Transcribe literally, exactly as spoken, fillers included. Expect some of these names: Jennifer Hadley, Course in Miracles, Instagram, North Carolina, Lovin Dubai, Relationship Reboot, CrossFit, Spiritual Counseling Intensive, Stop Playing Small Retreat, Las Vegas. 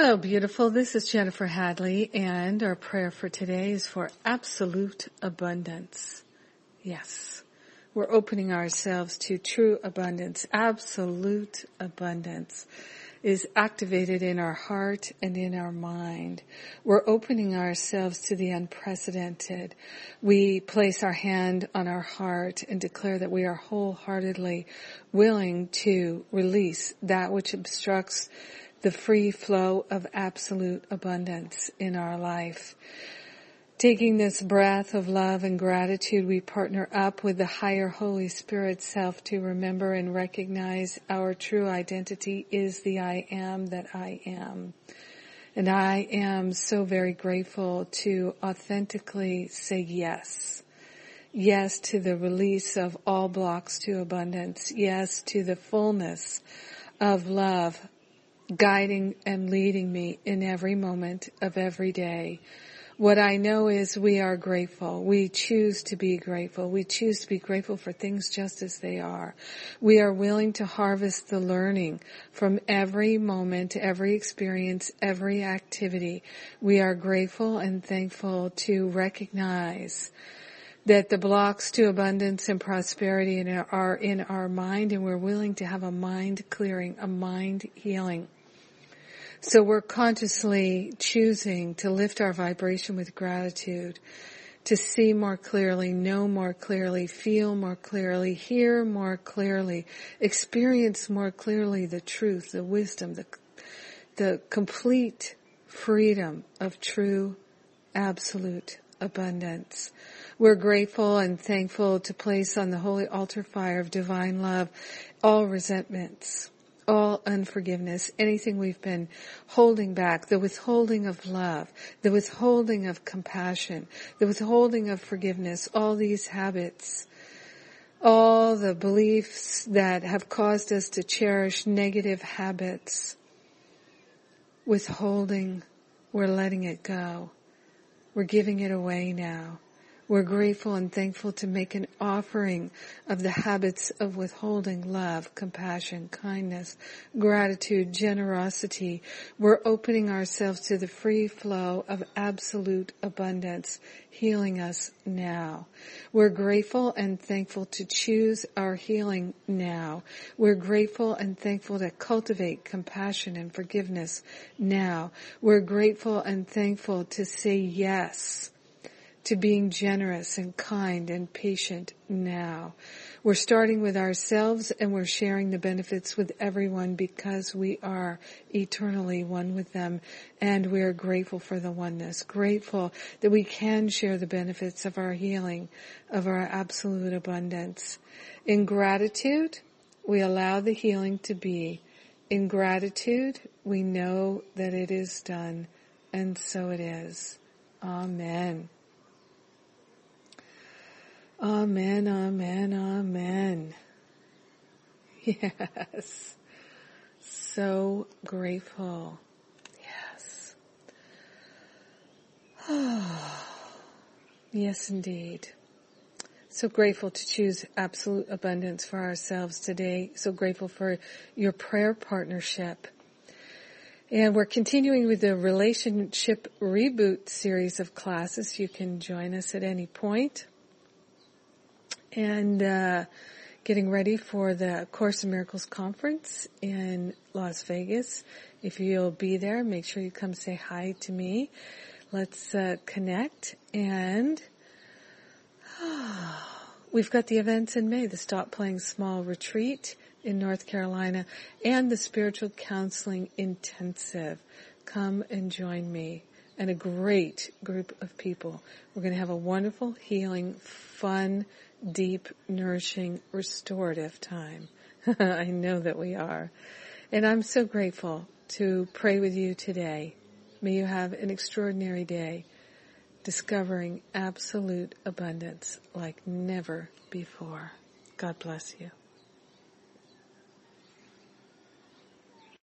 Hello, beautiful. This is Jennifer Hadley, and our prayer for today is for absolute abundance. Yes, we're opening ourselves to true abundance. Absolute abundance is activated in our heart and in our mind. We're opening ourselves to the unprecedented. We place our hand on our heart and declare that we are wholeheartedly willing to release that which obstructs the free flow of absolute abundance in our life. Taking this breath of love and gratitude, we partner up with the higher Holy Spirit self to remember and recognize our true identity is the I am that I am. And I am so very grateful to authentically say yes. Yes to the release of all blocks to abundance. Yes to the fullness of love guiding and leading me in every moment of every day. What I know is we are grateful. We choose to be grateful. We choose to be grateful for things just as they are. We are willing to harvest the learning from every moment, every experience, every activity. We are grateful and thankful to recognize that the blocks to abundance and prosperity are in our mind, and we're willing to have a mind clearing, a mind healing. So we're consciously choosing to lift our vibration with gratitude, to see more clearly, know more clearly, feel more clearly, hear more clearly, experience more clearly the truth, the wisdom, the the complete freedom of true, absolute abundance. We're grateful and thankful to place on the holy altar fire of divine love all resentments, all unforgiveness, anything we've been holding back, the withholding of love, the withholding of compassion, the withholding of forgiveness, all these habits, all the beliefs that have caused us to cherish negative habits. Withholding, we're letting it go. We're giving it away now. We're grateful and thankful to make an offering of the habits of withholding love, compassion, kindness, gratitude, generosity. We're opening ourselves to the free flow of absolute abundance, healing us now. We're grateful and thankful to choose our healing now. We're grateful and thankful to cultivate compassion and forgiveness now. We're grateful and thankful to say yes to being generous and kind and patient now. We're starting with ourselves, and we're sharing the benefits with everyone because we are eternally one with them, and we are grateful for the oneness, grateful that we can share the benefits of our healing, of our absolute abundance. In gratitude, we allow the healing to be. In gratitude, we know that it is done, and so it is. Amen. Amen, amen, amen. Yes. So grateful. Yes. Oh, yes, indeed. So grateful to choose absolute abundance for ourselves today. So grateful for your prayer partnership. And we're continuing with the Relationship Reboot series of classes. You can join us at any point. And uh getting ready for the Course in Miracles conference in Las Vegas. If you'll be there, make sure you come say hi to me. Let's uh connect. And oh, we've got the events in May, the Stop Playing Small Retreat in North Carolina and the Spiritual Counseling Intensive. Come and join me and a great group of people. We're going to have a wonderful, healing, fun, deep, nourishing, restorative time. I know that we are. And I'm so grateful to pray with you today. May you have an extraordinary day, discovering absolute abundance like never before. God bless you.